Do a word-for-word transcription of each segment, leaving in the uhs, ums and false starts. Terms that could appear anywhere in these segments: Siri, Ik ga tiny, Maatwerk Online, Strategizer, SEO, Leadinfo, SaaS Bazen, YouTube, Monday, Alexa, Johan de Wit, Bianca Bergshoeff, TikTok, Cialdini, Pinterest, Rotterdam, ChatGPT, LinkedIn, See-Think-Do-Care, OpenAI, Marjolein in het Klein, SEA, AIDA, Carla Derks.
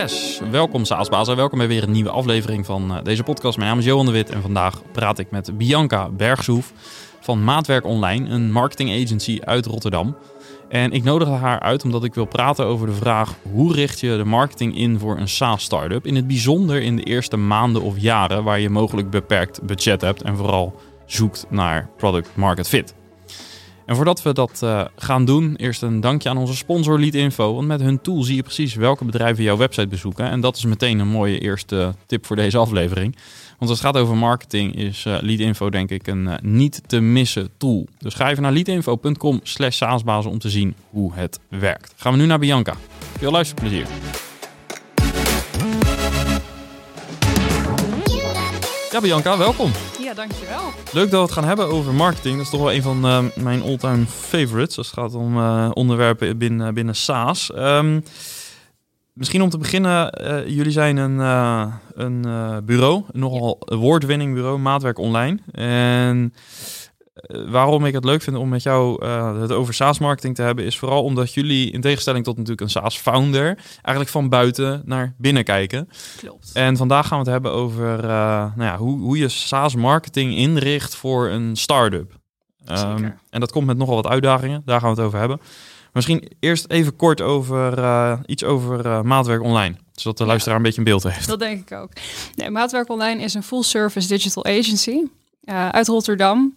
Yes, welkom SaaS Bazen. Welkom bij weer een nieuwe aflevering van deze podcast. Mijn naam is Johan de Wit en vandaag praat ik met Bianca Bergshoeff van Maatwerk Online, een marketing agency uit Rotterdam. En ik nodig haar uit omdat ik wil praten over de vraag: hoe richt je de marketing in voor een SaaS-startup? In het bijzonder in de eerste maanden of jaren waar je mogelijk beperkt budget hebt en vooral zoekt naar product market fit. En voordat we dat uh, gaan doen, eerst een dankje aan onze sponsor Leadinfo. Want met hun tool zie je precies welke bedrijven jouw website bezoeken. En dat is meteen een mooie eerste tip voor deze aflevering. Want als het gaat over marketing is uh, Leadinfo denk ik een uh, niet te missen tool. Dus ga even naar leadinfo.com slash saasbazen om te zien hoe het werkt. Gaan we nu naar Bianca. Veel luisterplezier. Ja, Bianca, welkom. Ja, dankjewel. Leuk dat we het gaan hebben over marketing. Dat is toch wel een van uh, mijn all-time favorites als het gaat om uh, onderwerpen binnen, binnen SaaS. Um, misschien om te beginnen, uh, jullie zijn een, uh, een uh, bureau, een nogal award-winning bureau, Maatwerk Online. En waarom ik het leuk vind om met jou uh, het over SaaS-marketing te hebben, is vooral omdat jullie, in tegenstelling tot natuurlijk een SaaS-founder, eigenlijk van buiten naar binnen kijken. Klopt. En vandaag gaan we het hebben over uh, nou ja, hoe, hoe je SaaS-marketing inricht voor een start-up. Um, en dat komt met nogal wat uitdagingen, daar gaan we het over hebben. Misschien eerst even kort over uh, iets over uh, Maatwerk Online. Zodat de ja. luisteraar een beetje een beeld heeft. Dat denk ik ook. Nee, Maatwerk Online is een full-service digital agency uh, uit Rotterdam.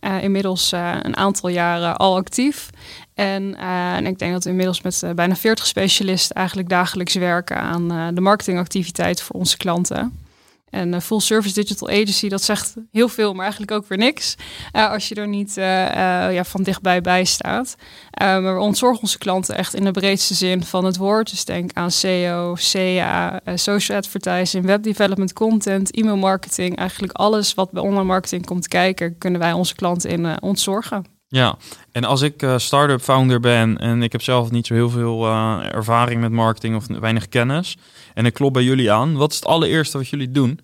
Uh, inmiddels uh, een aantal jaren al actief. En, uh, en ik denk dat we inmiddels met uh, bijna veertig specialisten eigenlijk dagelijks werken aan uh, de marketingactiviteit voor onze klanten. En uh, full service digital agency, dat zegt heel veel, maar eigenlijk ook weer niks. Uh, als je er niet uh, uh, ja, van dichtbij bij staat. Uh, maar we ontzorgen onze klanten echt in de breedste zin van het woord. Dus denk aan S E O, C A, uh, social advertising, web development content, e-mail marketing. Eigenlijk alles wat bij online marketing komt kijken, kunnen wij onze klanten in uh, ontzorgen. Ja, en als ik uh, start-up founder ben en ik heb zelf niet zo heel veel uh, ervaring met marketing of weinig kennis. En ik klop bij jullie aan. Wat is het allereerste wat jullie doen?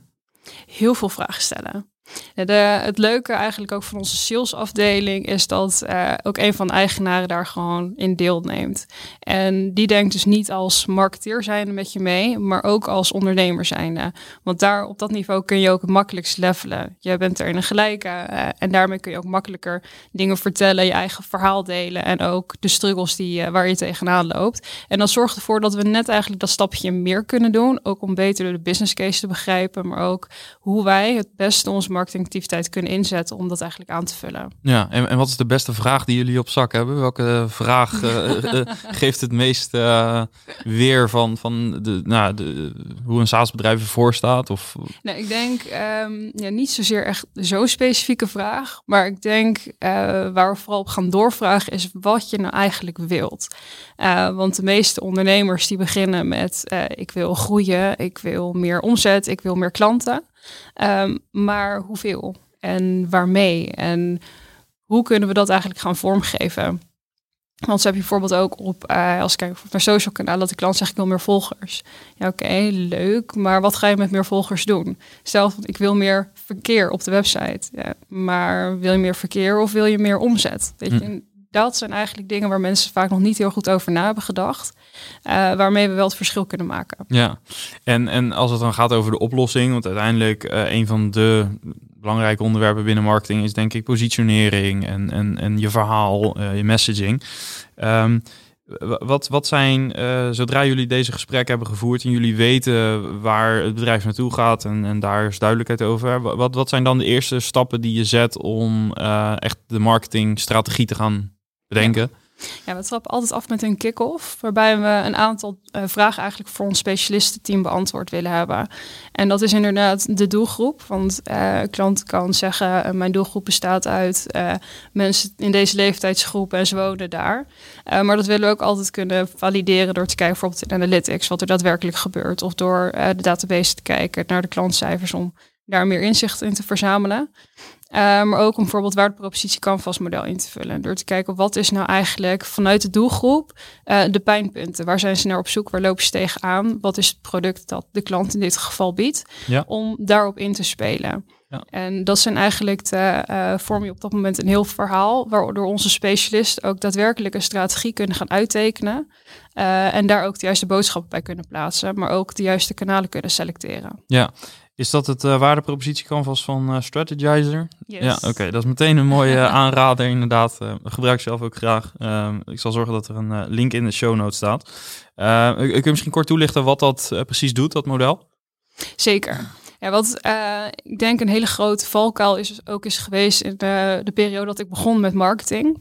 Heel veel vragen stellen. De, het leuke eigenlijk ook van onze salesafdeling is dat uh, ook een van de eigenaren daar gewoon in deelneemt. En die denkt dus niet als marketeer zijnde met je mee, maar ook als ondernemer zijnde. Want daar op dat niveau kun je ook het makkelijkst levelen. Je bent er in een gelijke uh, en daarmee kun je ook makkelijker dingen vertellen, je eigen verhaal delen en ook de struggles die, uh, waar je tegenaan loopt. En dat zorgt ervoor dat we net eigenlijk dat stapje meer kunnen doen, ook om beter de business case te begrijpen, maar ook hoe wij het beste ons marketingactiviteit kunnen inzetten om dat eigenlijk aan te vullen. Ja, en, en wat is de beste vraag die jullie op zak hebben? Welke vraag uh, uh, geeft het meest uh, weer van, van de, nou, de, hoe een SaaS-bedrijf ervoor staat? Of? Nou, ik denk um, ja, niet zozeer echt zo'n specifieke vraag, maar ik denk uh, waar we vooral op gaan doorvragen is wat je nou eigenlijk wilt. Uh, want de meeste ondernemers die beginnen met uh, ik wil groeien, ik wil meer omzet, ik wil meer klanten. Um, maar hoeveel en waarmee en hoe kunnen we dat eigenlijk gaan vormgeven? Want zo heb je bijvoorbeeld ook op, uh, als ik kijk naar social kanaal, dat de klant zegt ik wil meer volgers. Ja, oké, okay, leuk, maar wat ga je met meer volgers doen? Stel, ik wil meer verkeer op de website. Ja, maar wil je meer verkeer of wil je meer omzet? Weet je? Hm. Dat zijn eigenlijk dingen waar mensen vaak nog niet heel goed over na hebben gedacht. Uh, waarmee we wel het verschil kunnen maken. Ja, en, en als het dan gaat over de oplossing. Want uiteindelijk uh, een van de belangrijke onderwerpen binnen marketing is denk ik positionering en, en, en je verhaal, uh, je messaging. Um, Wat, wat zijn, uh, zodra jullie deze gesprekken hebben gevoerd en jullie weten waar het bedrijf naartoe gaat en, en daar is duidelijkheid over, wat, wat zijn dan de eerste stappen die je zet om uh, echt de marketingstrategie te gaan bedenken? Ja. Ja, we trappen altijd af met een kick-off, waarbij we een aantal uh, vragen eigenlijk voor ons specialistenteam beantwoord willen hebben. En dat is inderdaad de doelgroep, want uh, een klant kan zeggen, uh, mijn doelgroep bestaat uit uh, mensen in deze leeftijdsgroep en ze wonen daar. Uh, maar dat willen we ook altijd kunnen valideren door te kijken bijvoorbeeld in analytics, wat er daadwerkelijk gebeurt. Of door uh, de database te kijken naar de klantcijfers om daar meer inzicht in te verzamelen. Uh, maar ook om bijvoorbeeld waar de propositie Canvas model in te vullen. Door te kijken wat is nou eigenlijk vanuit de doelgroep uh, de pijnpunten. Waar zijn ze naar op zoek? Waar lopen ze tegenaan? Wat is het product dat de klant in dit geval biedt? Ja. Om daarop in te spelen. Ja. En dat zijn eigenlijk, de, uh, vorm je op dat moment een heel verhaal, waardoor onze specialisten ook daadwerkelijk een strategie kunnen gaan uittekenen. Uh, en daar ook de juiste boodschappen bij kunnen plaatsen, maar ook de juiste kanalen kunnen selecteren. Ja. Is dat het uh, waardepropositie canvas van uh, Strategizer? Yes. Ja, oké. Okay. Dat is meteen een mooie uh, aanrader inderdaad. Uh, gebruik zelf ook graag. Uh, ik zal zorgen dat er een uh, link in de show notes staat. Uh, kun je misschien kort toelichten wat dat uh, precies doet, dat model? Zeker. Ja, wat uh, ik denk een hele grote valkuil is ook is geweest in de, de periode dat ik begon met marketing.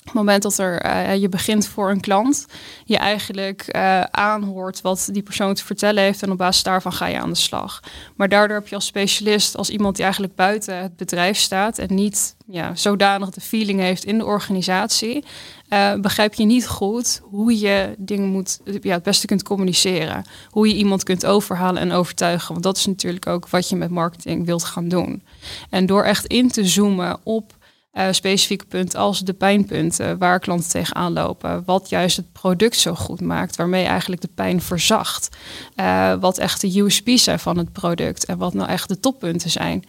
Op het moment dat er, uh, je begint voor een klant, je eigenlijk uh, aanhoort wat die persoon te vertellen heeft en op basis daarvan ga je aan de slag. Maar daardoor heb je als specialist, als iemand die eigenlijk buiten het bedrijf staat en niet ja, zodanig de feeling heeft in de organisatie, uh, begrijp je niet goed hoe je dingen moet, ja, het beste kunt communiceren. Hoe je iemand kunt overhalen en overtuigen, want dat is natuurlijk ook wat je met marketing wilt gaan doen. En door echt in te zoomen op Uh, specifieke punten als de pijnpunten waar klanten tegenaan lopen, wat juist het product zo goed maakt, waarmee eigenlijk de pijn verzacht, uh, wat echt de U S P's zijn van het product en wat nou echt de toppunten zijn.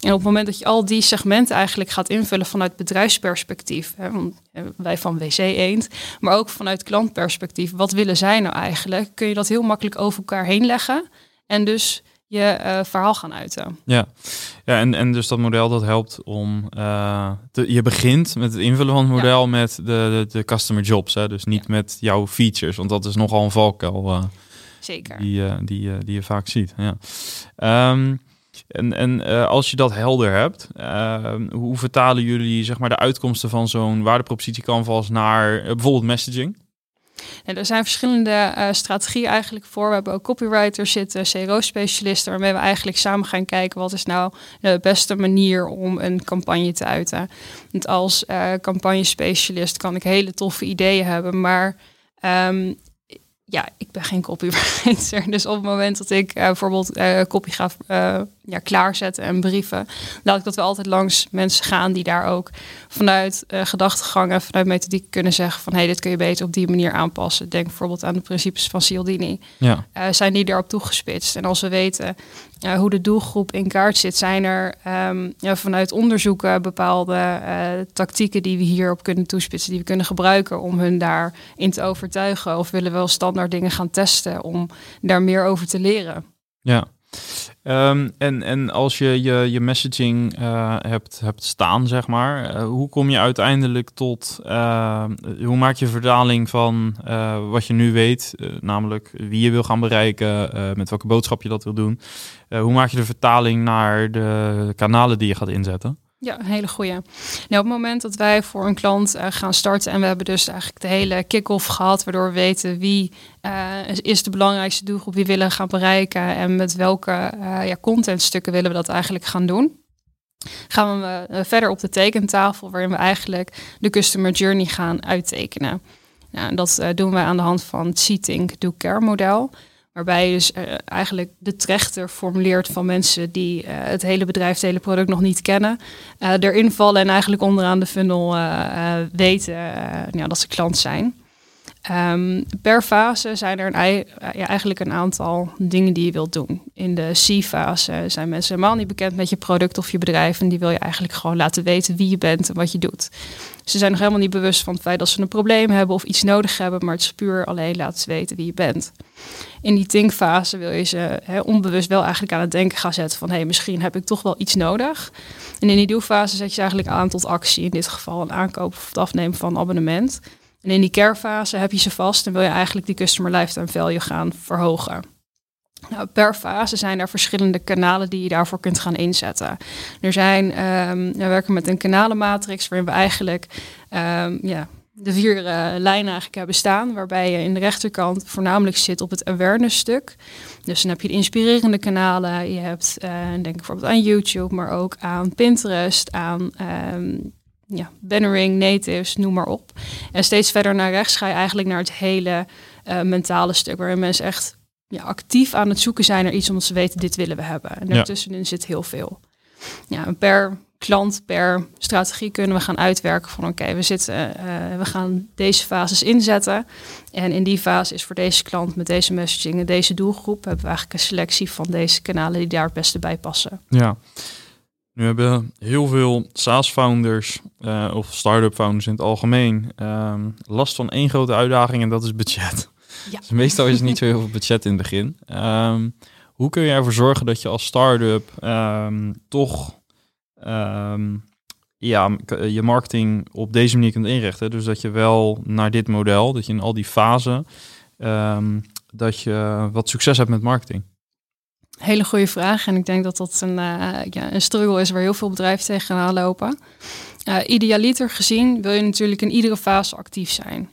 En op het moment dat je al die segmenten eigenlijk gaat invullen vanuit bedrijfsperspectief, hè, want wij van W C Eend, maar ook vanuit klantperspectief, wat willen zij nou eigenlijk, kun je dat heel makkelijk over elkaar heen leggen en dus je uh, verhaal gaan uiten. Ja, ja en, en dus dat model dat helpt om... Uh, te, je begint met het invullen van het model ja. met de, de, de customer jobs. Hè? Dus niet ja. met jouw features, want dat is nogal een valkuil. Uh, Zeker. Die, uh, die, uh, die je vaak ziet. Ja. Um, en en uh, als je dat helder hebt, uh, hoe vertalen jullie zeg maar de uitkomsten van zo'n waardepropositie canvas naar uh, bijvoorbeeld messaging? En er zijn verschillende uh, strategieën eigenlijk voor. We hebben ook copywriters zitten, C R O-specialisten, waarmee we eigenlijk samen gaan kijken wat is nou de beste manier om een campagne te uiten. Want als uh, campagnespecialist kan ik hele toffe ideeën hebben, maar um, ja, ik ben geen copywriter. Dus op het moment dat ik uh, bijvoorbeeld uh, copy ga uh, ja, klaarzetten en brieven, laat ik dat wel altijd langs mensen gaan die daar ook vanuit uh, gedachtegangen, vanuit methodiek kunnen zeggen van hey, dit kun je beter op die manier aanpassen. Denk bijvoorbeeld aan de principes van Cialdini. Ja. Uh, zijn die daarop toegespitst? En als we weten uh, hoe de doelgroep in kaart zit, zijn er um, ja, vanuit onderzoeken bepaalde uh, tactieken die we hierop kunnen toespitsen, die we kunnen gebruiken om hun daarin te overtuigen? Of willen we wel standaard dingen gaan testen om daar meer over te leren? Ja. Um, en, en als je je, je messaging uh, hebt, hebt staan, zeg maar, uh, hoe kom je uiteindelijk tot, uh, hoe maak je vertaling van uh, wat je nu weet, uh, namelijk wie je wil gaan bereiken, uh, met welke boodschap je dat wil doen. Uh, hoe maak je de vertaling naar de kanalen die je gaat inzetten? Ja, een hele goeie. Nou, op het moment dat wij voor een klant uh, gaan starten en we hebben dus eigenlijk de hele kick-off gehad, waardoor we weten wie uh, is de belangrijkste doelgroep, wie willen gaan bereiken en met welke uh, ja, contentstukken willen we dat eigenlijk gaan doen. Gaan we uh, verder op de tekentafel waarin we eigenlijk de customer journey gaan uittekenen. Nou, en dat uh, doen we aan de hand van het See-Think-Do-Care model. Waarbij je dus uh, eigenlijk de trechter formuleert van mensen die uh, het hele bedrijf, het hele product nog niet kennen. Uh, erin vallen en eigenlijk onderaan de funnel uh, uh, weten uh, ja, dat ze klant zijn. Um, per fase zijn er een, ja, eigenlijk een aantal dingen die je wilt doen. In de C-fase zijn mensen helemaal niet bekend met je product of je bedrijf. En die wil je eigenlijk gewoon laten weten wie je bent en wat je doet. Ze zijn nog helemaal niet bewust van het feit dat ze een probleem hebben of iets nodig hebben. Maar het is puur alleen laten ze weten wie je bent. In die thinkfase wil je ze he, onbewust wel eigenlijk aan het denken gaan zetten van hé, hey, misschien heb ik toch wel iets nodig. En in die doelfase zet je ze eigenlijk aan tot actie. In dit geval een aankoop of het afnemen van een abonnement. En in die care-fase heb je ze vast en wil je eigenlijk die customer lifetime value gaan verhogen. Nou, per fase zijn er verschillende kanalen die je daarvoor kunt gaan inzetten. Er zijn, um, we werken met een kanalenmatrix waarin we eigenlijk um, ja, de vier uh, lijnen eigenlijk hebben staan. Waarbij je in de rechterkant voornamelijk zit op het awareness stuk. Dus dan heb je de inspirerende kanalen. Je hebt, uh, denk bijvoorbeeld aan YouTube, maar ook aan Pinterest, aan... Um, Ja, bannering, natives, noem maar op. En steeds verder naar rechts ga je eigenlijk naar het hele uh, mentale stuk, waarin mensen echt ja, actief aan het zoeken zijn naar iets omdat ze weten, dit willen we hebben. En daartussenin ja. zit heel veel. Ja, per klant, per strategie kunnen we gaan uitwerken van oké, okay, we zitten, uh, we gaan deze fases inzetten. En in die fase is voor deze klant met deze messaging en deze doelgroep hebben we eigenlijk een selectie van deze kanalen die daar het beste bij passen. Ja. Nu hebben heel veel SaaS-founders uh, of start-up-founders in het algemeen um, last van één grote uitdaging en dat is budget. Ja. Dus meestal is er niet zo heel veel budget in het begin. Um, hoe kun je ervoor zorgen dat je als start-up um, toch um, ja, je marketing op deze manier kunt inrichten? Dus dat je wel naar dit model, dat je in al die fasen, um, dat je wat succes hebt met marketing. Hele goede vraag. En ik denk dat dat een, uh, ja, een struggle is waar heel veel bedrijven tegenaan lopen. Uh, idealiter gezien wil je natuurlijk in iedere fase actief zijn.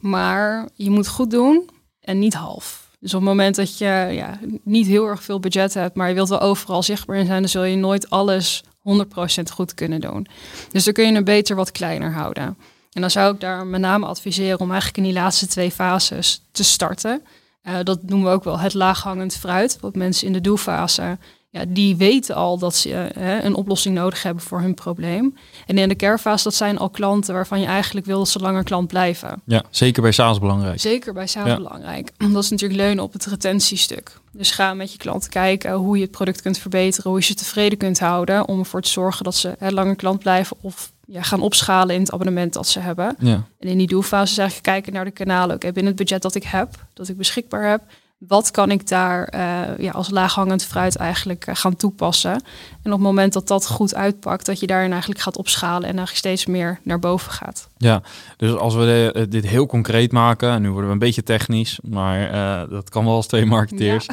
Maar je moet goed doen en niet half. Dus op het moment dat je ja, niet heel erg veel budget hebt, maar je wilt wel overal zichtbaar in zijn, dan zul je nooit alles honderd procent goed kunnen doen. Dus dan kun je het beter wat kleiner houden. En dan zou ik daar met name adviseren om eigenlijk in die laatste twee fases te starten. Uh, dat noemen we ook wel het laaghangend fruit. Want mensen in de doelfase, ja, die weten al dat ze uh, een oplossing nodig hebben voor hun probleem. En in de carefase, dat zijn al klanten waarvan je eigenlijk wil dat ze langer klant blijven. Ja, zeker bij SaaS belangrijk. Zeker bij SaaS ja. belangrijk. Dat is natuurlijk leunen op het retentiestuk. Dus ga met je klanten kijken hoe je het product kunt verbeteren, hoe je ze tevreden kunt houden, om ervoor te zorgen dat ze uh, langer klant blijven of ja, gaan opschalen in het abonnement dat ze hebben. Ja. En in die doelfase is eigenlijk kijken naar de kanalen. Oké, binnen het budget dat ik heb, dat ik beschikbaar heb, wat kan ik daar uh, ja, als laaghangend fruit eigenlijk uh, gaan toepassen? En op het moment dat dat goed uitpakt, dat je daarin eigenlijk gaat opschalen en eigenlijk steeds meer naar boven gaat. Ja, dus als we de, dit heel concreet maken, en nu worden we een beetje technisch, maar uh, dat kan wel als twee marketeers.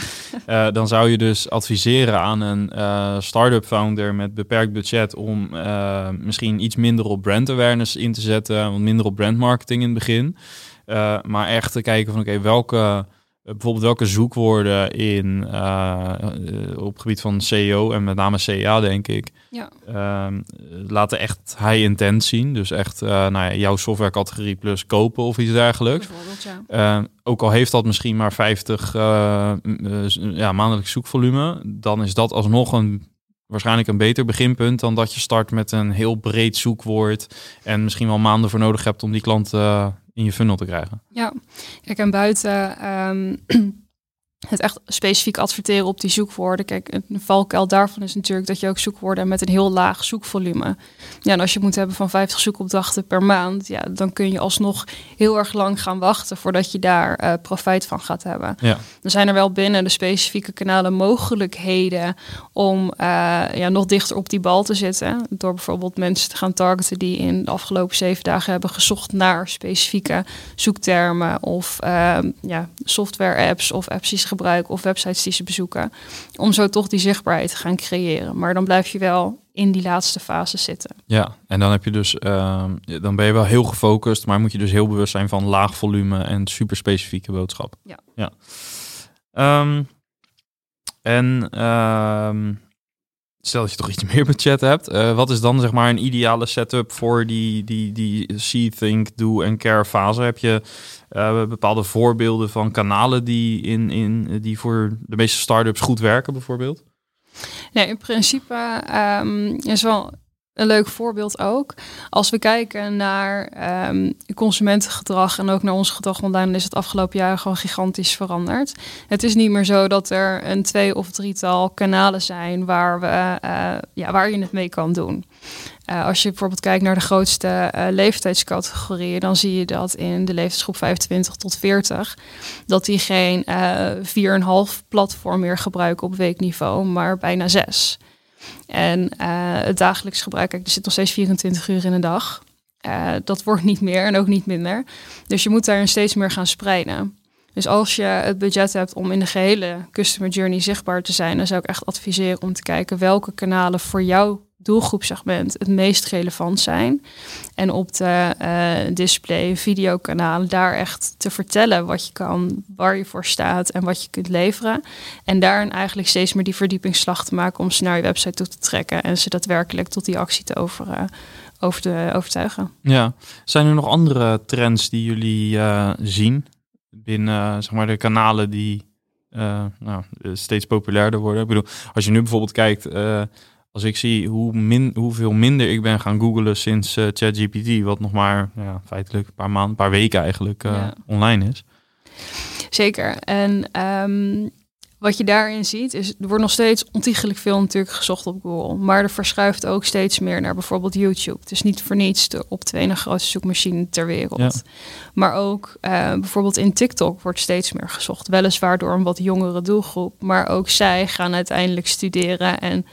Ja. Uh, dan zou je dus adviseren aan een uh, start-up founder met beperkt budget om uh, misschien iets minder op brand awareness in te zetten, wat minder op brand marketing in het begin. Uh, maar echt te kijken van oké, okay, welke... bijvoorbeeld welke zoekwoorden in uh, op het gebied van S E O en met name S E A, denk ik, ja. um, laten echt high-intent zien. Dus echt uh, nou ja, jouw softwarecategorie plus kopen of iets dergelijks. Ja. Uh, ook al heeft dat misschien maar vijftig uh, uh, ja, maandelijks zoekvolume, dan is dat alsnog een waarschijnlijk een beter beginpunt dan dat je start met een heel breed zoekwoord en misschien wel maanden voor nodig hebt om die klant uh, in je funnel te krijgen. Ja, kijk, en buiten um, het echt specifiek adverteren op die zoekwoorden. Kijk, een valkuil daarvan is natuurlijk dat je ook zoekwoorden met een heel laag zoekvolume. Ja, en als je moet hebben van vijftig zoekopdrachten per maand, ja, dan kun je alsnog heel erg lang gaan wachten voordat je daar uh, profijt van gaat hebben. Ja. Dan zijn er wel binnen de specifieke kanalen mogelijkheden om uh, ja, nog dichter op die bal te zitten. Door bijvoorbeeld mensen te gaan targeten die in de afgelopen zeven dagen hebben gezocht naar specifieke zoektermen of uh, ja, software apps of apps die gebruiken of websites die ze bezoeken, om zo toch die zichtbaarheid te gaan creëren. Maar dan blijf je wel in die laatste fase zitten. Ja, en dan heb je dus, uh, dan ben je wel heel gefocust, maar moet je dus heel bewust zijn van laag volume en super specifieke boodschap. Ja. ja. Um, en um, stel dat je toch iets meer budget hebt, uh, wat is dan zeg maar een ideale setup voor die die die see, think, do en care fase? Heb je Uh, bepaalde voorbeelden van kanalen die, in, in, die voor de meeste start-ups goed werken bijvoorbeeld? Nee, in principe um, is wel een leuk voorbeeld ook. Als we kijken naar um, consumentengedrag en ook naar ons gedrag online, dan is het afgelopen jaar gewoon gigantisch veranderd. Het is niet meer zo dat er een twee of drietal kanalen zijn waar, we, uh, ja, waar je het mee kan doen. Uh, als je bijvoorbeeld kijkt naar de grootste uh, leeftijdscategorieën, dan zie je dat in de leeftijdsgroep vijfentwintig tot veertig... dat die geen uh, vier komma vijf platform meer gebruiken op weekniveau, maar bijna zes. En uh, het dagelijks gebruik, kijk, er zit nog steeds vierentwintig uur in een dag. Uh, dat wordt niet meer en ook niet minder. Dus je moet daar steeds meer gaan spreiden. Dus als je het budget hebt om in de gehele customer journey zichtbaar te zijn, dan zou ik echt adviseren om te kijken welke kanalen voor jou doelgroepsegment het meest relevant zijn. En op de uh, display, videokanalen, daar echt te vertellen wat je kan, waar je voor staat en wat je kunt leveren. En daarin eigenlijk steeds meer die verdiepingsslag te maken om ze naar je website toe te trekken en ze daadwerkelijk tot die actie te over, uh, over de, overtuigen. Ja, zijn er nog andere trends die jullie uh, zien binnen zeg maar de kanalen die uh, nou, steeds populairder worden? Ik bedoel, als je nu bijvoorbeeld kijkt, Uh, Als ik zie hoe min, hoeveel minder ik ben gaan googlen sinds uh, ChatGPT, wat nog maar ja, feitelijk een paar maanden, een paar weken eigenlijk uh, ja. online is. Zeker. En um, wat je daarin ziet is, er wordt nog steeds ontiegelijk veel natuurlijk gezocht op Google. Maar er verschuift ook steeds meer naar bijvoorbeeld YouTube. Het is niet voor niets de op twee na grootste zoekmachine ter wereld. Ja. Maar ook uh, bijvoorbeeld in TikTok wordt steeds meer gezocht. Weliswaar door een wat jongere doelgroep. Maar ook zij gaan uiteindelijk studeren en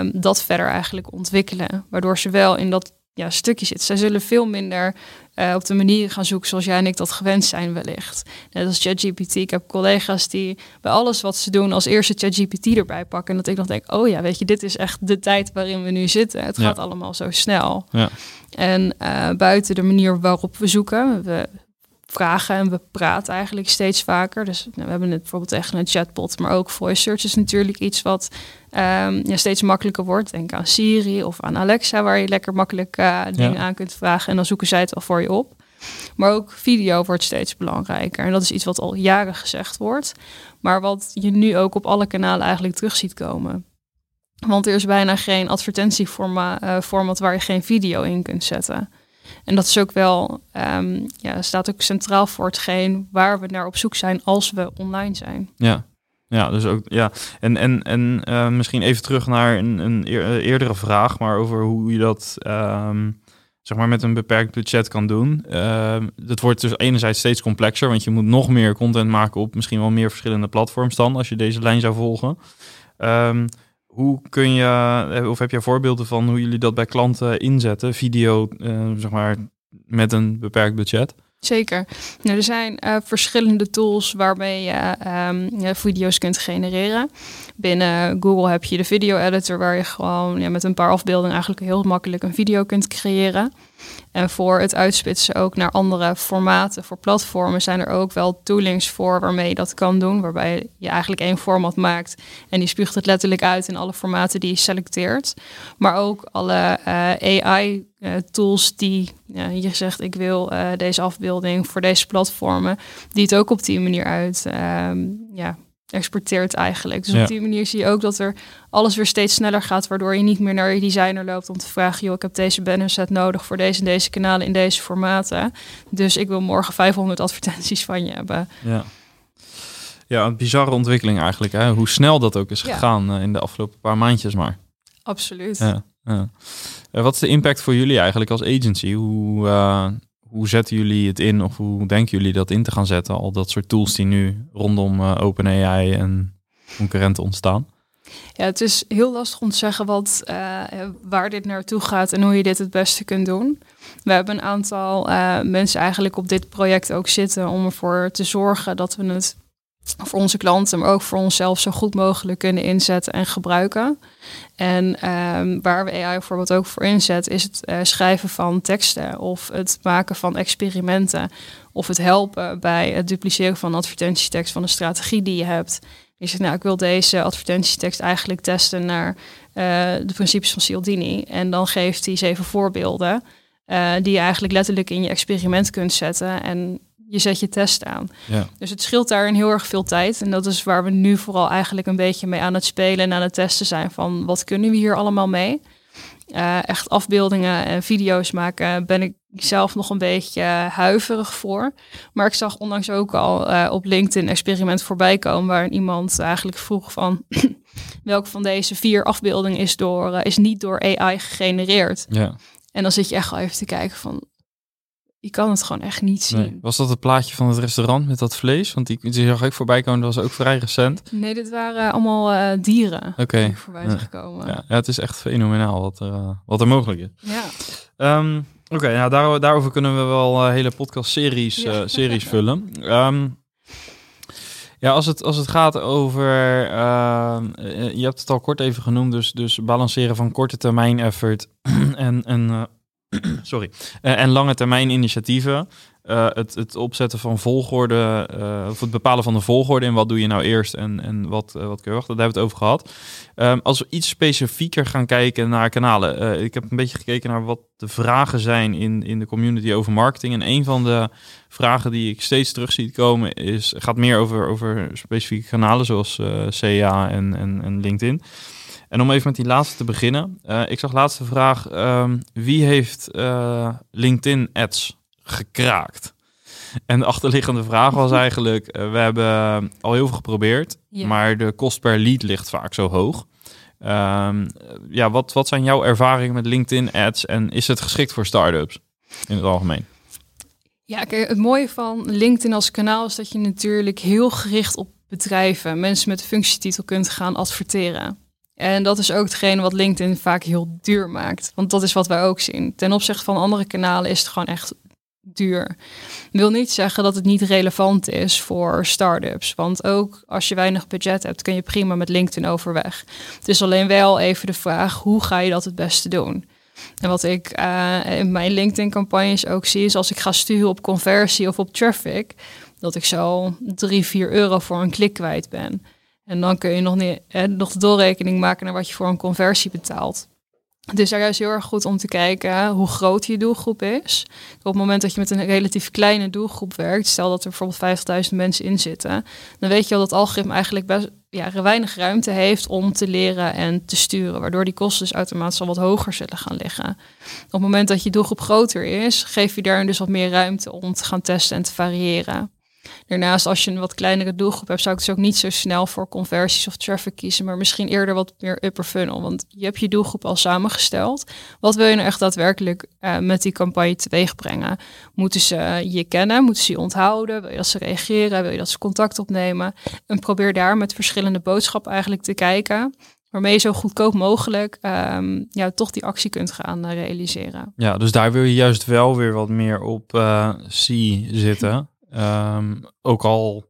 um, dat verder eigenlijk ontwikkelen. Waardoor ze wel in dat ja, stukje zit. Zij zullen veel minder uh, op de manieren gaan zoeken zoals jij en ik dat gewend zijn wellicht. Net als ChatGPT. Ik heb collega's die bij alles wat ze doen als eerste ChatGPT erbij pakken. En dat ik nog denk, oh ja, weet je, dit is echt de tijd waarin we nu zitten. Het ja. gaat allemaal zo snel. Ja. En uh, buiten de manier waarop we zoeken, we vragen en we praten eigenlijk steeds vaker. Dus nou, we hebben het bijvoorbeeld echt een chatbot, maar ook voice search is natuurlijk iets wat um, ja, steeds makkelijker wordt. Denk aan Siri of aan Alexa, waar je lekker makkelijk uh, dingen ja. aan kunt vragen en dan zoeken zij het al voor je op. Maar ook video wordt steeds belangrijker en dat is iets wat al jaren gezegd wordt, maar wat je nu ook op alle kanalen eigenlijk terug ziet komen. Want er is bijna geen advertentieforma, uh, format waar je geen video in kunt zetten. En dat is ook wel, um, ja, staat ook centraal voor hetgeen waar we naar op zoek zijn als we online zijn. Ja, ja, dus ook, ja. En, en, en uh, misschien even terug naar een, een eerdere vraag, maar over hoe je dat um, zeg maar met een beperkt budget kan doen. Uh, dat wordt dus enerzijds steeds complexer, want je moet nog meer content maken op misschien wel meer verschillende platforms dan, als je deze lijn zou volgen. Um, Hoe kun je, of heb je voorbeelden van hoe jullie dat bij klanten inzetten? Video, uh, zeg maar, met een beperkt budget? Zeker. Nou, er zijn uh, verschillende tools waarmee je um, video's kunt genereren. Binnen Google heb je de video editor, waar je gewoon ja, met een paar afbeeldingen eigenlijk heel makkelijk een video kunt creëren. En voor het uitspitsen ook naar andere formaten, voor platformen, zijn er ook wel toolings voor waarmee je dat kan doen. Waarbij je eigenlijk één format maakt en die spuugt het letterlijk uit in alle formaten die je selecteert. Maar ook alle uh, A I-tools uh, die uh, je zegt, ik wil uh, deze afbeelding voor deze platformen, die het ook op die manier uit uh, ja, exporteert eigenlijk. Dus ja. op die manier zie je ook dat er alles weer steeds sneller gaat, waardoor je niet meer naar je designer loopt om te vragen, joh, ik heb deze bannerset nodig voor deze en deze kanalen in deze formaten. Dus ik wil morgen vijfhonderd advertenties van je hebben. Ja, ja, een bizarre ontwikkeling eigenlijk, hè? Hoe snel dat ook is gegaan ja. uh, in de afgelopen paar maandjes maar. Absoluut. Ja, ja. Uh, wat is de impact voor jullie eigenlijk als agency? Hoe, uh, hoe zetten jullie het in of hoe denken jullie dat in te gaan zetten? Al dat soort tools die nu rondom uh, OpenAI en concurrenten ontstaan. Ja, het is heel lastig om te zeggen wat, uh, waar dit naartoe gaat en hoe je dit het beste kunt doen. We hebben een aantal uh, mensen eigenlijk op dit project ook zitten om ervoor te zorgen dat we het voor onze klanten, maar ook voor onszelf zo goed mogelijk kunnen inzetten en gebruiken. En um, waar we A I bijvoorbeeld ook voor inzet, is het uh, schrijven van teksten of het maken van experimenten of het helpen bij het dupliceren van advertentietekst van een strategie die je hebt. Je zegt, nou, ik wil deze advertentietekst eigenlijk testen naar uh, de principes van Cialdini. En dan geeft hij zeven voorbeelden uh, die je eigenlijk letterlijk in je experiment kunt zetten. En je zet je test aan. Ja. Dus het scheelt daarin heel erg veel tijd. En dat is waar we nu vooral eigenlijk een beetje mee aan het spelen en aan het testen zijn van wat kunnen we hier allemaal mee? Uh, echt afbeeldingen en video's maken ben ik zelf nog een beetje huiverig voor. Maar ik zag onlangs ook al uh, op LinkedIn experiment voorbij komen waarin iemand eigenlijk vroeg van welke van deze vier afbeeldingen is, door, uh, is niet door A I gegenereerd. Ja. En dan zit je echt al even te kijken van, je kan het gewoon echt niet zien. Nee. Was dat het plaatje van het restaurant met dat vlees? Want die, die zag ik voorbij komen, dat was ook vrij recent. Nee, dit waren allemaal uh, dieren okay. die voorbij zijn ja. gekomen. Ja. ja, het is echt fenomenaal wat er, uh, wat er mogelijk is. Ja. Um, Oké, okay, nou, daar, daarover kunnen we wel uh, hele podcastseries ja. uh, series vullen. Um, ja, als het, als het gaat over, uh, je hebt het al kort even genoemd, dus, dus balanceren van korte termijn effort en... en uh, Sorry. Uh, en lange termijn initiatieven. Uh, het, het opzetten van volgorde, uh, of het bepalen van de volgorde en wat doe je nou eerst en, en wat, uh, wat kun je wachten, daar hebben we het over gehad. Um, als we iets specifieker gaan kijken naar kanalen. Uh, ik heb een beetje gekeken naar wat de vragen zijn in, in de community over marketing. En een van de vragen die ik steeds terug zie komen is, gaat meer over, over specifieke kanalen zoals uh, C A en, en, en LinkedIn. En om even met die laatste te beginnen. Uh, ik zag laatste vraag. Um, wie heeft uh, LinkedIn ads gekraakt? En de achterliggende vraag was eigenlijk, uh, we hebben al heel veel geprobeerd, ja. maar de kost per lead ligt vaak zo hoog. Um, ja, wat, wat zijn jouw ervaringen met LinkedIn ads en is het geschikt voor start-ups in het algemeen? Ja, kijk, het mooie van LinkedIn als kanaal is dat je natuurlijk heel gericht op bedrijven, mensen met de functietitel kunt gaan adverteren. En dat is ook hetgeen wat LinkedIn vaak heel duur maakt. Want dat is wat wij ook zien. Ten opzichte van andere kanalen is het gewoon echt duur. Dat wil niet zeggen dat het niet relevant is voor start-ups. Want ook als je weinig budget hebt, kun je prima met LinkedIn overweg. Het is alleen wel even de vraag, hoe ga je dat het beste doen? En wat ik uh, in mijn LinkedIn-campagnes ook zie, is als ik ga sturen op conversie of op traffic, dat ik zo drie, vier euro voor een klik kwijt ben. En dan kun je nog, niet, eh, nog de doorrekening maken naar wat je voor een conversie betaalt. Het is daar juist heel erg goed om te kijken hoe groot je doelgroep is. Op het moment dat je met een relatief kleine doelgroep werkt, stel dat er bijvoorbeeld vijftigduizend mensen in zitten, dan weet je al dat het algoritme eigenlijk best ja, weinig ruimte heeft om te leren en te sturen, waardoor die kosten dus automatisch al wat hoger zullen gaan liggen. Op het moment dat je doelgroep groter is, geef je daar dus wat meer ruimte om te gaan testen en te variëren. Daarnaast, als je een wat kleinere doelgroep hebt, zou ik dus ook niet zo snel voor conversies of traffic kiezen, maar misschien eerder wat meer upper funnel. Want je hebt je doelgroep al samengesteld. Wat wil je nou echt daadwerkelijk uh, met die campagne teweeg brengen? Moeten ze je kennen? Moeten ze je onthouden? Wil je dat ze reageren? Wil je dat ze contact opnemen? En probeer daar met verschillende boodschappen eigenlijk te kijken, waarmee je zo goedkoop mogelijk um, ja, toch die actie kunt gaan uh, realiseren. Ja, dus daar wil je juist wel weer wat meer op uh, see zitten. Um, ook al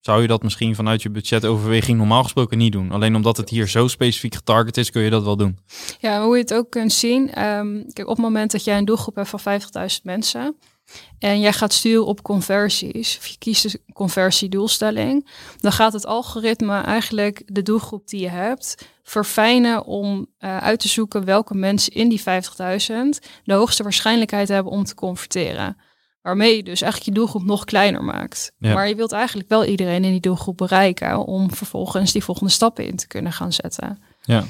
zou je dat misschien vanuit je budgetoverweging normaal gesproken niet doen. Alleen omdat het hier zo specifiek getarget is, kun je dat wel doen. Ja, hoe je het ook kunt zien. Um, kijk, op het moment dat jij een doelgroep hebt van vijftigduizend mensen en jij gaat sturen op conversies, of je kiest dus een conversiedoelstelling, dan gaat het algoritme eigenlijk de doelgroep die je hebt verfijnen om uh, uit te zoeken welke mensen in die vijftigduizend de hoogste waarschijnlijkheid hebben om te converteren. Waarmee je dus eigenlijk je doelgroep nog kleiner maakt. Ja. Maar je wilt eigenlijk wel iedereen in die doelgroep bereiken om vervolgens die volgende stappen in te kunnen gaan zetten. Ja.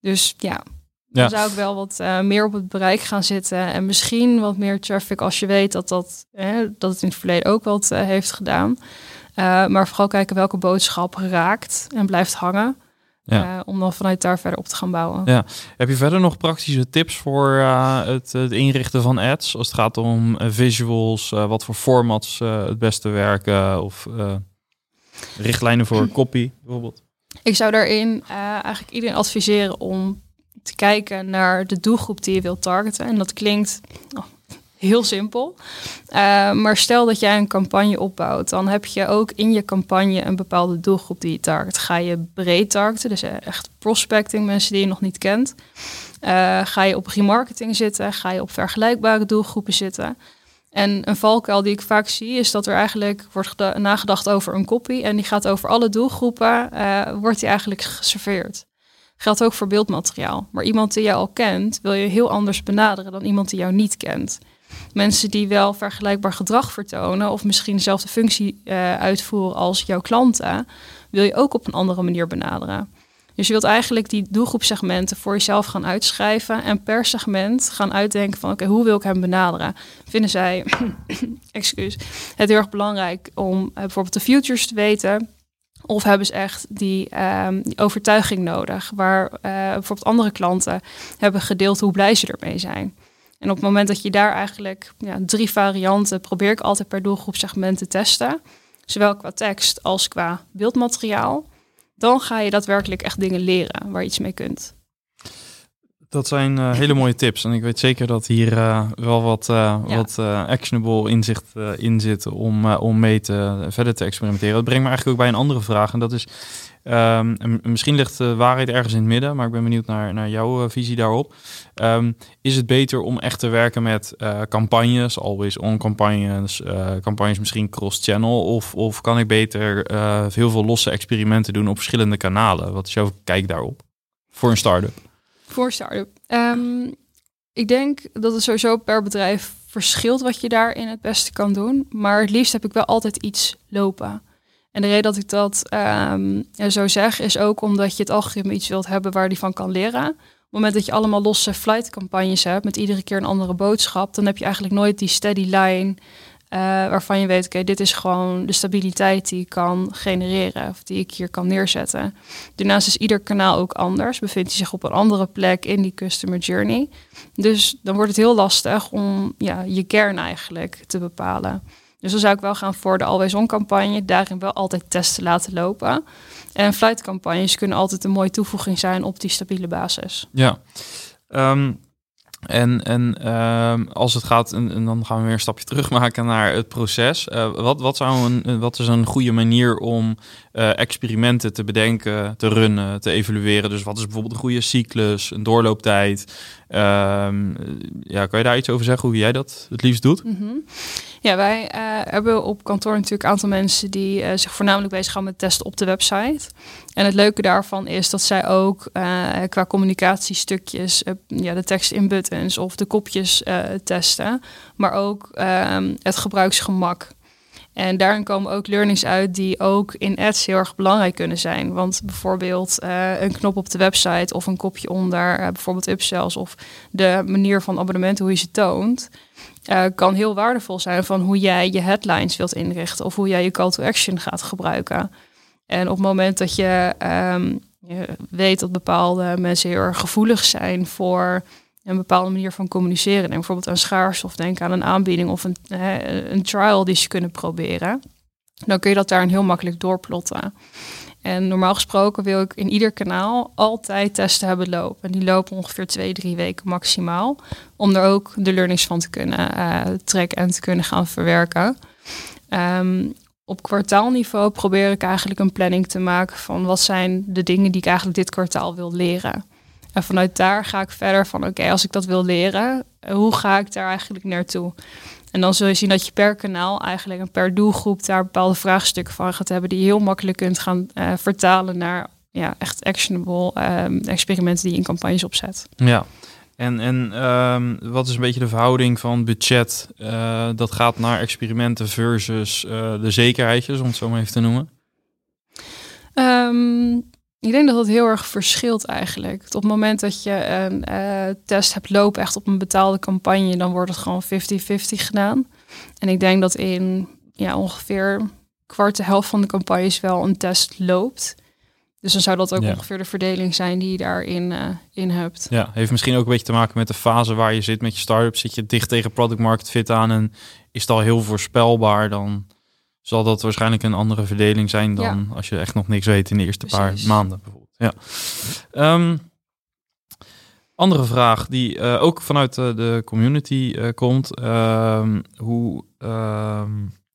Dus ja, dan ja. zou ik wel wat uh, meer op het bereik gaan zitten. En misschien wat meer traffic als je weet dat, dat, eh, dat het in het verleden ook wat uh, heeft gedaan. Uh, maar vooral kijken welke boodschap raakt en blijft hangen. Ja. Uh, om dan vanuit daar verder op te gaan bouwen. Ja. Heb je verder nog praktische tips voor uh, het, het inrichten van ads? Als het gaat om uh, visuals, uh, wat voor formats uh, het beste werken of uh, richtlijnen voor copy bijvoorbeeld? Ik zou daarin uh, eigenlijk iedereen adviseren om te kijken naar de doelgroep die je wilt targeten. En dat klinkt oh, heel simpel. Uh, maar stel dat jij een campagne opbouwt, dan heb je ook in je campagne een bepaalde doelgroep die je target. Ga je breed targeten, dus echt prospecting, mensen die je nog niet kent. Uh, ga je op remarketing zitten, ga je op vergelijkbare doelgroepen zitten. En een valkuil die ik vaak zie is dat er eigenlijk wordt geda- nagedacht over een copy en die gaat over alle doelgroepen, uh, wordt die eigenlijk geserveerd. Geldt ook voor beeldmateriaal. Maar iemand die jou al kent, wil je heel anders benaderen dan iemand die jou niet kent. Mensen die wel vergelijkbaar gedrag vertonen of misschien dezelfde functie uh, uitvoeren als jouw klanten, wil je ook op een andere manier benaderen. Dus je wilt eigenlijk die doelgroepsegmenten voor jezelf gaan uitschrijven en per segment gaan uitdenken van oké, okay, hoe wil ik hem benaderen? Vinden zij excuus, het heel erg belangrijk om uh, bijvoorbeeld de futures te weten? Of hebben ze echt die, uh, die overtuiging nodig waar uh, bijvoorbeeld andere klanten hebben gedeeld hoe blij ze ermee zijn? En op het moment dat je daar eigenlijk ja, drie varianten probeer ik altijd per doelgroepsegment te testen. Zowel qua tekst als qua beeldmateriaal. Dan ga je daadwerkelijk echt dingen leren waar je iets mee kunt. Dat zijn uh, hele mooie tips. En ik weet zeker dat hier uh, wel wat, uh, ja. wat uh, actionable inzicht uh, in zit om, uh, om mee te, uh, verder te experimenteren. Dat brengt me eigenlijk ook bij een andere vraag. En dat is, um, en misschien ligt de waarheid ergens in het midden, maar ik ben benieuwd naar, naar jouw uh, visie daarop. Um, is het beter om echt te werken met uh, campagnes, always-on campagnes, uh, campagnes misschien cross-channel? Of, of kan ik beter uh, heel veel losse experimenten doen op verschillende kanalen? Wat is jouw kijk daarop voor een start-up? Voor start-up. Um, ik denk dat het sowieso per bedrijf verschilt wat je daarin het beste kan doen. Maar het liefst heb ik wel altijd iets lopen. En de reden dat ik dat um, zo zeg is ook omdat je het algoritme iets wilt hebben waar die van kan leren. Op het moment dat je allemaal losse flight campagnes hebt met iedere keer een andere boodschap, dan heb je eigenlijk nooit die steady line Uh, waarvan je weet, oké, okay, dit is gewoon de stabiliteit die ik kan genereren of die ik hier kan neerzetten. Daarnaast is ieder kanaal ook anders, bevindt hij zich op een andere plek in die customer journey. Dus dan wordt het heel lastig om ja, je kern eigenlijk te bepalen. Dus dan zou ik wel gaan voor de Always On campagne, daarin wel altijd testen laten lopen. En flight campagnes kunnen altijd een mooie toevoeging zijn op die stabiele basis. Ja, um... En, en uh, als het gaat, en, en dan gaan we weer een stapje terugmaken naar het proces. Uh, wat, wat, zou een, wat is een goede manier om uh, experimenten te bedenken, te runnen, te evalueren? Dus wat is bijvoorbeeld een goede cyclus, een doorlooptijd? Uh, ja, kan je daar iets over zeggen, hoe jij dat het liefst doet? Mm-hmm. Ja, wij uh, hebben op kantoor natuurlijk een aantal mensen die uh, zich voornamelijk bezighouden met testen op de website. En het leuke daarvan is dat zij ook uh, qua communicatiestukjes uh, ja, de tekst in buttons of de kopjes uh, testen. Maar ook uh, het gebruiksgemak. En daarin komen ook learnings uit die ook in ads heel erg belangrijk kunnen zijn. Want bijvoorbeeld uh, een knop op de website of een kopje onder, uh, bijvoorbeeld upsells of de manier van abonnementen, hoe je ze toont, uh, kan heel waardevol zijn van hoe jij je headlines wilt inrichten of hoe jij je call to action gaat gebruiken. En op het moment dat je, um, je weet dat bepaalde mensen heel erg gevoelig zijn voor een bepaalde manier van communiceren. Denk bijvoorbeeld aan schaars of denk aan een aanbieding of een, he, een trial die ze kunnen proberen. Dan kun je dat daarin heel makkelijk doorplotten. En normaal gesproken wil ik in ieder kanaal altijd testen hebben lopen. En die lopen ongeveer twee, drie weken maximaal. Om er ook de learnings van te kunnen uh, trekken en te kunnen gaan verwerken. Um, Op kwartaalniveau probeer ik eigenlijk een planning te maken van wat zijn de dingen die ik eigenlijk dit kwartaal wil leren. En vanuit daar ga ik verder van oké, okay, als ik dat wil leren, hoe ga ik daar eigenlijk naartoe? En dan zul je zien dat je per kanaal eigenlijk en per doelgroep daar bepaalde vraagstukken van gaat hebben die je heel makkelijk kunt gaan uh, vertalen naar ja, echt actionable uh, experimenten die je in campagnes opzet. Ja. En, en um, wat is een beetje de verhouding van budget uh, dat gaat naar experimenten versus uh, de zekerheidjes, om het zo maar even te noemen? Um, ik denk dat dat heel erg verschilt eigenlijk. Op het moment dat je een uh, test hebt lopen echt op een betaalde campagne, dan wordt het gewoon fifty fifty gedaan. En ik denk dat in ja, ongeveer kwart de helft van de campagnes wel een test loopt. Dus dan zou dat ook ja. ongeveer de verdeling zijn die je daarin uh, in hebt. Ja, heeft misschien ook een beetje te maken met de fase waar je zit met je start-up. Zit je dicht tegen product market fit aan en is het al heel voorspelbaar, dan zal dat waarschijnlijk een andere verdeling zijn dan ja. als je echt nog niks weet in de eerste Precies. paar maanden bijvoorbeeld. Ja. Um, andere vraag die uh, ook vanuit uh, de community uh, komt. Uh, hoe... Uh,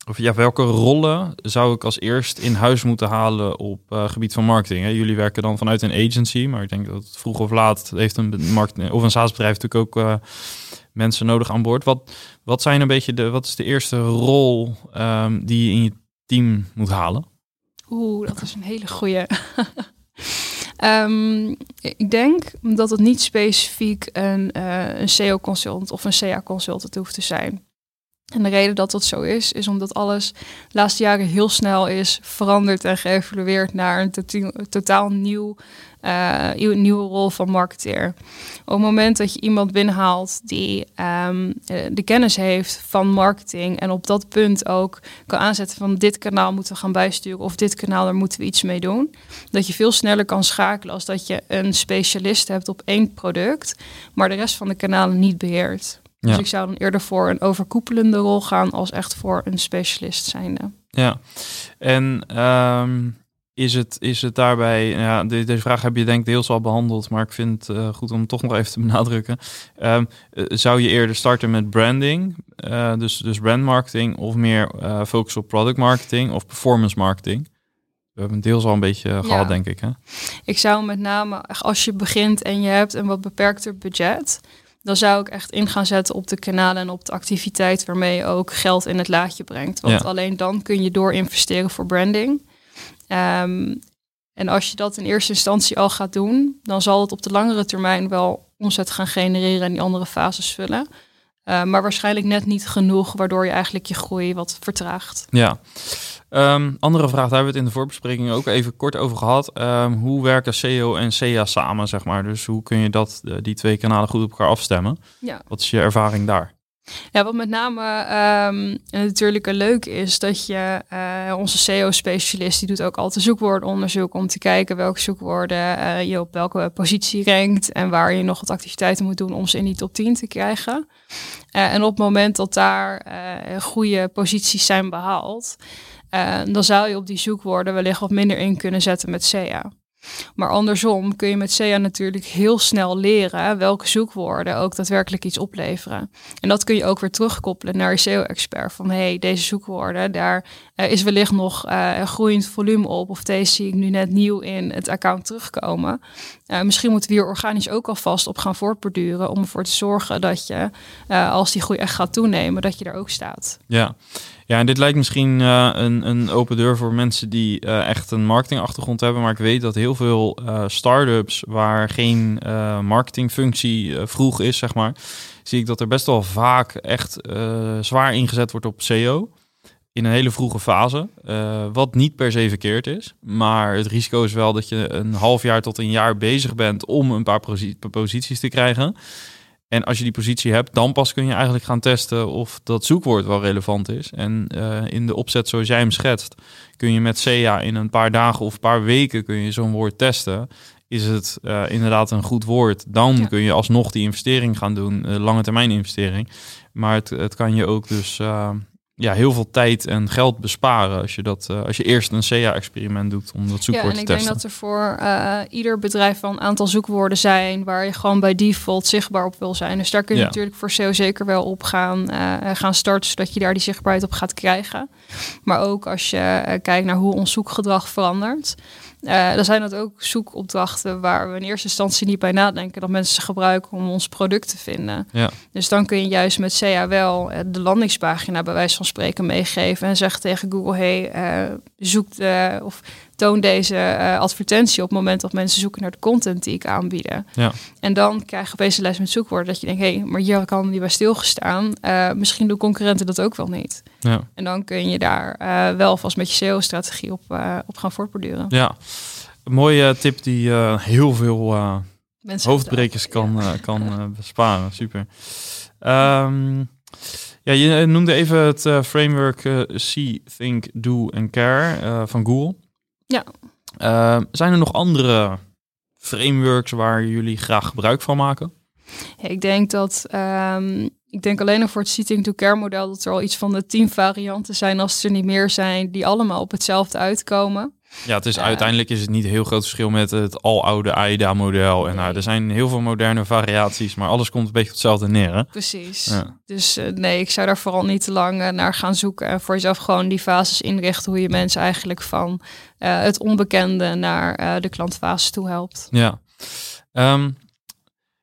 Of ja, welke rollen zou ik als eerst in huis moeten halen op uh, gebied van marketing? Hè? Jullie werken dan vanuit een agency, maar ik denk dat het vroeg of laat heeft een marketing of een SaaS-bedrijf natuurlijk ook uh, mensen nodig aan boord. Wat, wat zijn een beetje de, wat is de eerste rol um, die je in je team moet halen? Oeh, dat is een hele goeie. Um, ik denk dat het niet specifiek een, uh, een C O-consultant of een C A-consultant hoeft te zijn. En de reden dat dat zo is, is omdat alles de laatste jaren heel snel is veranderd en geëvolueerd naar een to- totaal nieuw, uh, nieuwe rol van marketeer. Op het moment dat je iemand binnenhaalt die um, de kennis heeft van marketing en op dat punt ook kan aanzetten van dit kanaal moeten we gaan bijsturen of dit kanaal, daar moeten we iets mee doen. Dat je veel sneller kan schakelen als dat je een specialist hebt op één product, maar de rest van de kanalen niet beheert. Ja. Dus ik zou dan eerder voor een overkoepelende rol gaan als echt voor een specialist zijnde. Ja, en um, is, het, is het daarbij... Ja, de, deze vraag heb je denk ik deels al behandeld, maar ik vind het uh, goed om het toch nog even te benadrukken. Um, uh, zou je eerder starten met branding, uh, dus, dus brandmarketing, of meer uh, focus op product marketing of performance marketing? We hebben het deels al een beetje gehad, ja. denk ik. Hè? Ik zou met name, als je begint en je hebt een wat beperkter budget, dan zou ik echt in gaan zetten op de kanalen en op de activiteit waarmee je ook geld in het laadje brengt. Want ja. alleen dan kun je door investeren voor branding. Um, en als je dat in eerste instantie al gaat doen, dan zal het op de langere termijn wel omzet gaan genereren en die andere fases vullen. Uh, maar waarschijnlijk net niet genoeg, waardoor je eigenlijk je groei wat vertraagt. Ja. Um, andere vraag, daar hebben we het in de voorbespreking ook even kort over gehad. Um, hoe werken S E O en S E A samen, zeg maar? Dus hoe kun je dat, die twee kanalen goed op elkaar afstemmen? Ja. Wat is je ervaring daar? Ja, wat met name um, natuurlijk leuk is dat je uh, onze S E O-specialist die doet ook altijd zoekwoordonderzoek om te kijken welke zoekwoorden uh, je op welke positie rankt en waar je nog wat activiteiten moet doen om ze in die top tien te krijgen. Uh, en op het moment dat daar uh, goede posities zijn behaald, uh, dan zou je op die zoekwoorden wellicht wat minder in kunnen zetten met S E A. Maar andersom kun je met S E A natuurlijk heel snel leren welke zoekwoorden ook daadwerkelijk iets opleveren. En dat kun je ook weer terugkoppelen naar je S E O-expert. Van hey, deze zoekwoorden, daar uh, is wellicht nog uh, groeiend volume op. Of deze zie ik nu net nieuw in het account terugkomen. Uh, misschien moeten we hier organisch ook alvast op gaan voortborduren. Om ervoor te zorgen dat je, uh, als die groei echt gaat toenemen, dat je daar ook staat. Ja. Ja, en dit lijkt misschien uh, een, een open deur voor mensen die uh, echt een marketingachtergrond hebben. Maar ik weet dat heel veel uh, start-ups waar geen uh, marketingfunctie uh, vroeg is, zeg maar, zie ik dat er best wel vaak echt uh, zwaar ingezet wordt op S E O. In een hele vroege fase, uh, wat niet per se verkeerd is. Maar het risico is wel dat je een half jaar tot een jaar bezig bent om een paar posities te krijgen. En als je die positie hebt, dan pas kun je eigenlijk gaan testen of dat zoekwoord wel relevant is. En uh, in de opzet zoals jij hem schetst, kun je met S E A in een paar dagen of een paar weken kun je zo'n woord testen. Is het uh, inderdaad een goed woord, dan ja. kun je alsnog die investering gaan doen, uh, lange termijn investering. Maar het, het kan je ook dus uh, ja, heel veel tijd en geld besparen als je, dat, uh, als je eerst een S E A-experiment doet om dat zoekwoord ja, te testen. Ja, en ik denk dat er voor uh, ieder bedrijf wel een aantal zoekwoorden zijn waar je gewoon bij default zichtbaar op wil zijn. Dus daar kun je ja. natuurlijk voor S E O zeker wel op gaan, uh, gaan starten, zodat je daar die zichtbaarheid op gaat krijgen. Maar ook als je uh, kijkt naar hoe ons zoekgedrag verandert. Uh, dan zijn dat ook zoekopdrachten waar we in eerste instantie niet bij nadenken dat mensen ze gebruiken om ons product te vinden. Ja. Dus dan kun je juist met S E A wel uh, de landingspagina bij wijze van spreken meegeven en zeggen tegen Google, hey, uh, zoek uh, of toon deze uh, advertentie op het moment dat mensen zoeken naar de content die ik aanbieden. Ja. En dan krijg je opeens een lijst met zoekwoorden dat je denkt, hé, hey, maar hier kan die bij stilgestaan. Uh, misschien doen concurrenten dat ook wel niet. Ja. En dan kun je daar uh, wel vast met je S E O-strategie op, uh, op gaan voortborduren. Ja, een mooie tip die uh, heel veel uh, hoofdbrekers kan, ja. uh, kan uh, besparen. Super. Um, ja, je noemde even het uh, framework uh, See, Think, Do en Care uh, van Google. Ja. Uh, zijn er nog andere frameworks waar jullie graag gebruik van maken? Ja, ik denk dat um, ik denk alleen nog voor het See-Think-Do-Care model dat er al iets van de tien varianten zijn, als er niet meer zijn, die allemaal op hetzelfde uitkomen. Ja, het is uh, uiteindelijk is het niet een heel groot verschil met het aloude AIDA model. En nou, er zijn heel veel moderne variaties, maar alles komt een beetje op hetzelfde neer. Hè? Precies. Ja. Dus uh, nee, ik zou daar vooral niet te lang uh, naar gaan zoeken. En voor jezelf gewoon die fases inrichten, hoe je mensen eigenlijk van uh, het onbekende naar uh, de klantfase toe helpt. Ja. Um,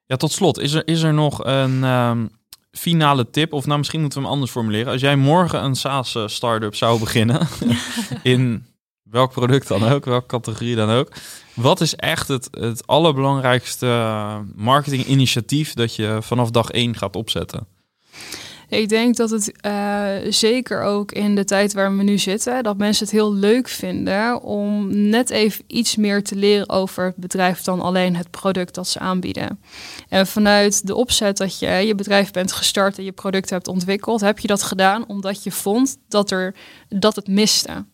ja, tot slot, is er, is er nog een um, finale tip? Of nou, misschien moeten we hem anders formuleren. Als jij morgen een SaaS-startup zou beginnen in welk product dan ook, welke categorie dan ook. Wat is echt het, het allerbelangrijkste marketinginitiatief dat je vanaf dag één gaat opzetten? Ik denk dat het uh, zeker ook in de tijd waar we nu zitten, dat mensen het heel leuk vinden om net even iets meer te leren over het bedrijf dan alleen het product dat ze aanbieden. En vanuit de opzet dat je je bedrijf bent gestart en je product hebt ontwikkeld, heb je dat gedaan omdat je vond dat, er, dat het miste.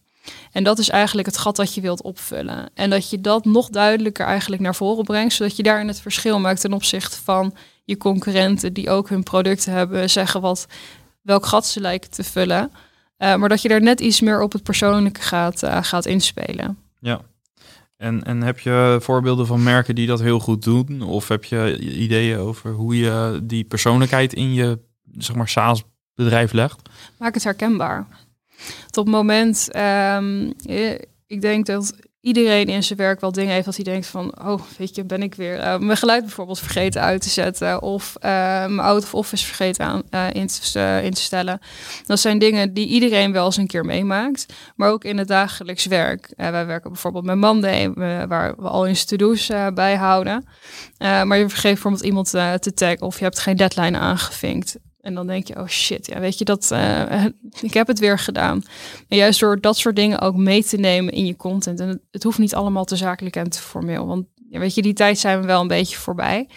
En dat is eigenlijk het gat dat je wilt opvullen. En dat je dat nog duidelijker eigenlijk naar voren brengt, zodat je daarin het verschil maakt ten opzichte van je concurrenten die ook hun producten hebben, zeggen wat, welk gat ze lijken te vullen. Uh, maar dat je daar net iets meer op het persoonlijke gaat, uh, gaat inspelen. Ja, en, en heb je voorbeelden van merken die dat heel goed doen? Of heb je ideeën over hoe je die persoonlijkheid in je, zeg maar, SaaS-bedrijf legt? Maak het herkenbaar. Tot het moment, um, ik denk dat iedereen in zijn werk wel dingen heeft dat hij denkt van, oh, weet je, ben ik weer uh, mijn geluid bijvoorbeeld vergeten uit te zetten of uh, mijn out of office vergeten aan, uh, in, te, uh, in te stellen. Dat zijn dingen die iedereen wel eens een keer meemaakt, maar ook in het dagelijks werk. Uh, wij werken bijvoorbeeld met Monday, uh, waar we al eens to-do's uh, bijhouden. Uh, maar je vergeet bijvoorbeeld iemand uh, te taggen of je hebt geen deadline aangevinkt. En dan denk je, oh shit, ja, weet je dat, uh, ik heb het weer gedaan. En juist door dat soort dingen ook mee te nemen in je content. En het, het hoeft niet allemaal te zakelijk en te formeel. Want ja, weet je, die tijd zijn we wel een beetje voorbij.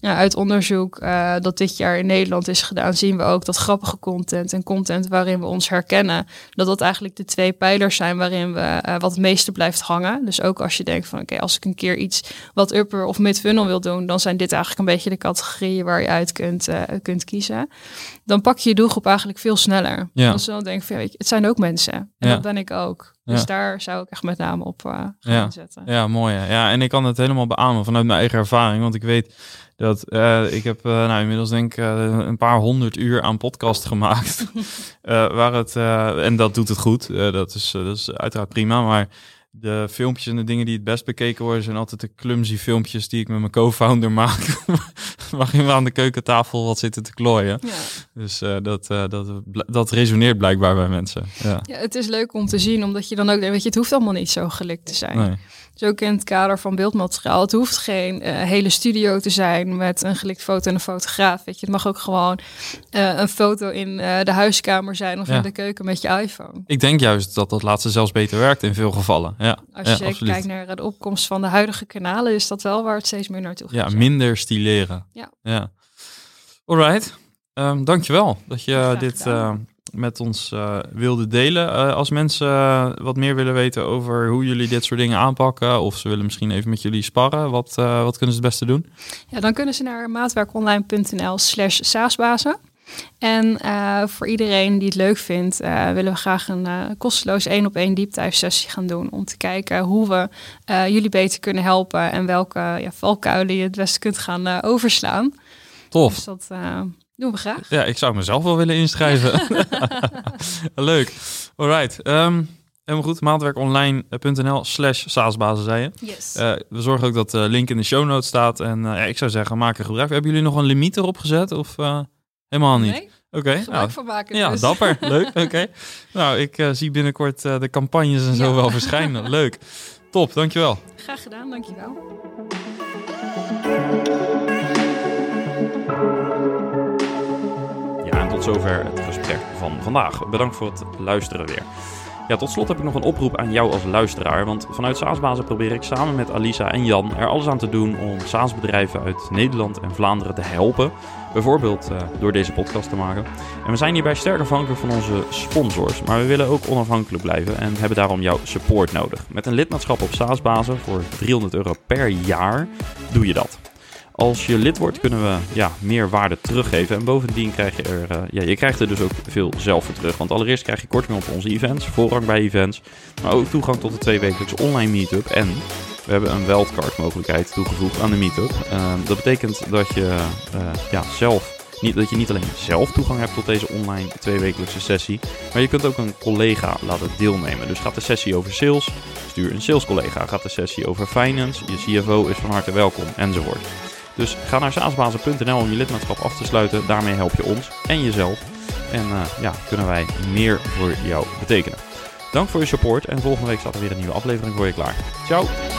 Ja, uit onderzoek uh, dat dit jaar in Nederland is gedaan, zien we ook dat grappige content en content waarin we ons herkennen, dat dat eigenlijk de twee pijlers zijn waarin we uh, wat het meeste blijft hangen. Dus ook als je denkt van oké, okay, als ik een keer iets wat upper of mid-funnel wil doen, dan zijn dit eigenlijk een beetje de categorieën waar je uit kunt, uh, kunt kiezen. Dan pak je je doelgroep eigenlijk veel sneller. Ja. Als je dan denkt van ja, weet je, het zijn ook mensen. En ja. dat ben ik ook. Ja. Dus daar zou ik echt met name op uh, gaan ja. zetten. Ja, mooi. Hè? Ja, en ik kan het helemaal beamen vanuit mijn eigen ervaring. Want ik weet dat uh, ik heb uh, nou, inmiddels denk ik uh, een paar honderd uur aan podcast gemaakt. uh, waar het, uh, en dat doet het goed. Uh, dat, is, uh, dat is uiteraard prima. Maar de filmpjes en de dingen die het best bekeken worden zijn altijd de clumsy filmpjes die ik met mijn co-founder maak. Waarin we aan de keukentafel wat zitten te klooien. Ja. Dus uh, dat, uh, dat, dat resoneert blijkbaar bij mensen. Ja. Ja, het is leuk om te zien, omdat je dan ook denkt, weet je, het hoeft allemaal niet zo gelikt te zijn. Nee. Dus ook in het kader van beeldmateriaal. Het hoeft geen uh, hele studio te zijn met een gelikt foto en een fotograaf. Weet je, het mag ook gewoon uh, een foto in uh, de huiskamer zijn of ja. in de keuken met je iPhone. Ik denk juist dat dat laatste zelfs beter werkt in veel gevallen. Ja. Als je ja, zeker kijkt naar de opkomst van de huidige kanalen, is dat wel waar het steeds meer naartoe gaat. Ja, minder stileren. Ja. ja. Alright. Um, dankjewel dat je Graag dit uh, met ons uh, wilde delen. Uh, als mensen uh, wat meer willen weten over hoe jullie dit soort dingen aanpakken, of ze willen misschien even met jullie sparren, wat, uh, wat kunnen ze het beste doen? Ja, dan kunnen ze naar maatwerkonline.nl slash saasbazen. En uh, voor iedereen die het leuk vindt, uh, willen we graag een uh, kosteloos één op één deep dive sessie gaan doen. Om te kijken hoe we uh, jullie beter kunnen helpen en welke ja, valkuilen je het beste kunt gaan uh, overslaan. Tof. Dus dat uh, doen we graag. Ja, ik zou mezelf wel willen inschrijven. Ja. Leuk. Alright. Um... Helemaal goed, maatwerkonline.nl slash saasbazen, zei je. Yes. Uh, we zorgen ook dat de link in de show notes staat. En uh, ik zou zeggen, maak er gebruik. Hebben jullie nog een limiet erop gezet? Of uh, helemaal niet? Nee. Oké. Okay. Gebruik van maken dus. Ja, dapper. Leuk, oké. Okay. Nou, ik uh, zie binnenkort uh, de campagnes en zo ja. wel verschijnen. Leuk. Top, dankjewel. Graag gedaan, dankjewel. Ja, en tot zover het gesprek van vandaag. Bedankt voor het luisteren weer. Ja, tot slot heb ik nog een oproep aan jou als luisteraar, want vanuit SaaS Bazen probeer ik samen met Alisa en Jan er alles aan te doen om SaaS bedrijven uit Nederland en Vlaanderen te helpen. Bijvoorbeeld uh, door deze podcast te maken. En we zijn hierbij sterk afhankelijk van onze sponsors, maar we willen ook onafhankelijk blijven en hebben daarom jouw support nodig. Met een lidmaatschap op SaaS Bazen voor driehonderd euro per jaar doe je dat. Als je lid wordt, kunnen we ja, meer waarde teruggeven. En bovendien krijg je er, uh, ja, je krijgt er dus ook veel zelf voor terug. Want allereerst krijg je korting op onze events, voorrang bij events. Maar ook toegang tot de tweewekelijkse online meetup. En we hebben een wildcard mogelijkheid toegevoegd aan de meetup. Uh, dat betekent dat je, uh, ja, zelf, niet, dat je niet alleen zelf toegang hebt tot deze online tweewekelijkse sessie. Maar je kunt ook een collega laten deelnemen. Dus gaat de sessie over sales, stuur een salescollega. Gaat de sessie over finance, je C F O is van harte welkom, enzovoort. Dus ga naar saasbazen punt n l om je lidmaatschap af te sluiten. Daarmee help je ons en jezelf. En uh, ja, kunnen wij meer voor jou betekenen. Dank voor je support en volgende week staat er weer een nieuwe aflevering voor je klaar. Ciao!